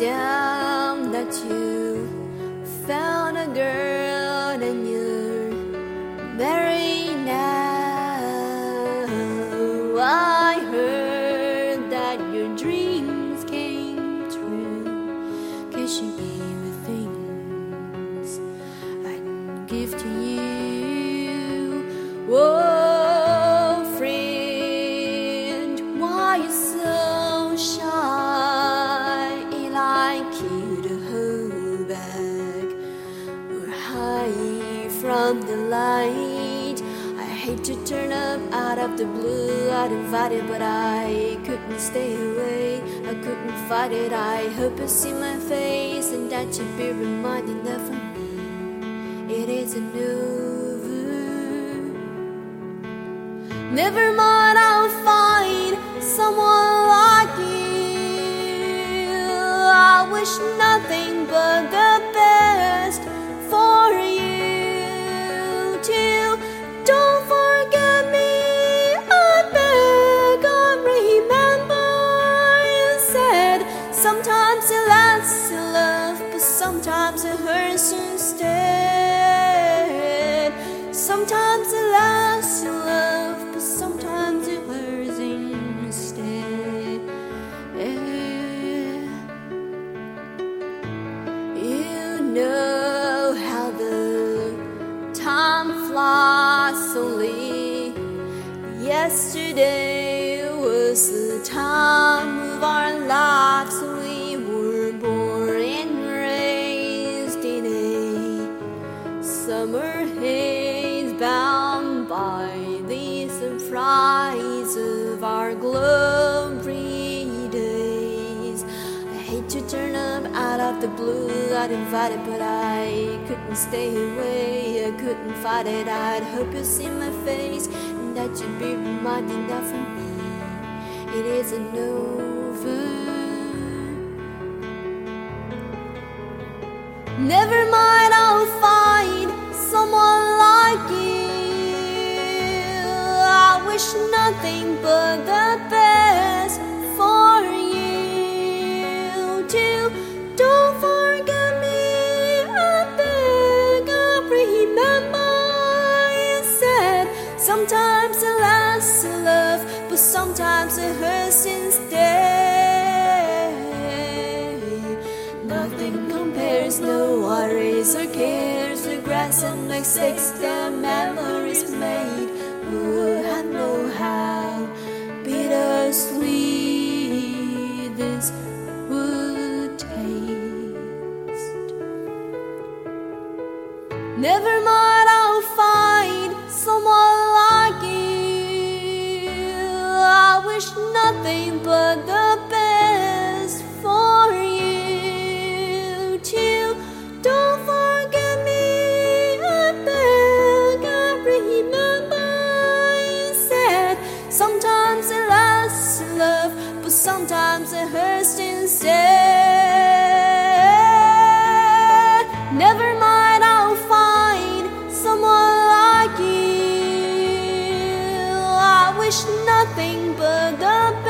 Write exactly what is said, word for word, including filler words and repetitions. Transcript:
down that you found a girl and you're married now. I heard that your dreams came true, 'cause she gave me things I didn't give to you. Oh, friend, why you so shy?From the light, I hate to turn up out of the blue. I'd invited, but I couldn't stay away. I couldn't fight it. I hope you see my face, and that you'd be reminded that for me, it isn't over. Never mind, I'll find someone like you. I wish nothing but the best for you.Don't forget me, I beg, I remember you said sometimes it lasts in love, but sometimes it hurts instead. Sometimes it lasts in love, but sometimes it hurts instead. Yeah. You know how the time flies.Only yesterday was the time of our lives. We were born and raised in a summer haze, bound by the surprise of our glory days. I hate to turn up out of the blue. I'd invited, but I couldn't stay away.I couldn't fight it. I'd hope you'd see my face, and that you'd be reminded that for me, it isn't over. Never mind, I'll find someone like you. I wish nothing but the best for you too. Don't forget.Sometimes it lasts in love, but sometimes it hurts instead. Nothing compares, no worries or cares, regrets and mistakes, the memories made. Oh, I know how bittersweet this would taste. Never mind, I'll find someone.Nothing but the best for you too. Don't forget me, I beg, I remember you said sometimes it lasts in love, but sometimes it hurts instead. Never mind, I'll find someone like you. I wish nothing but the best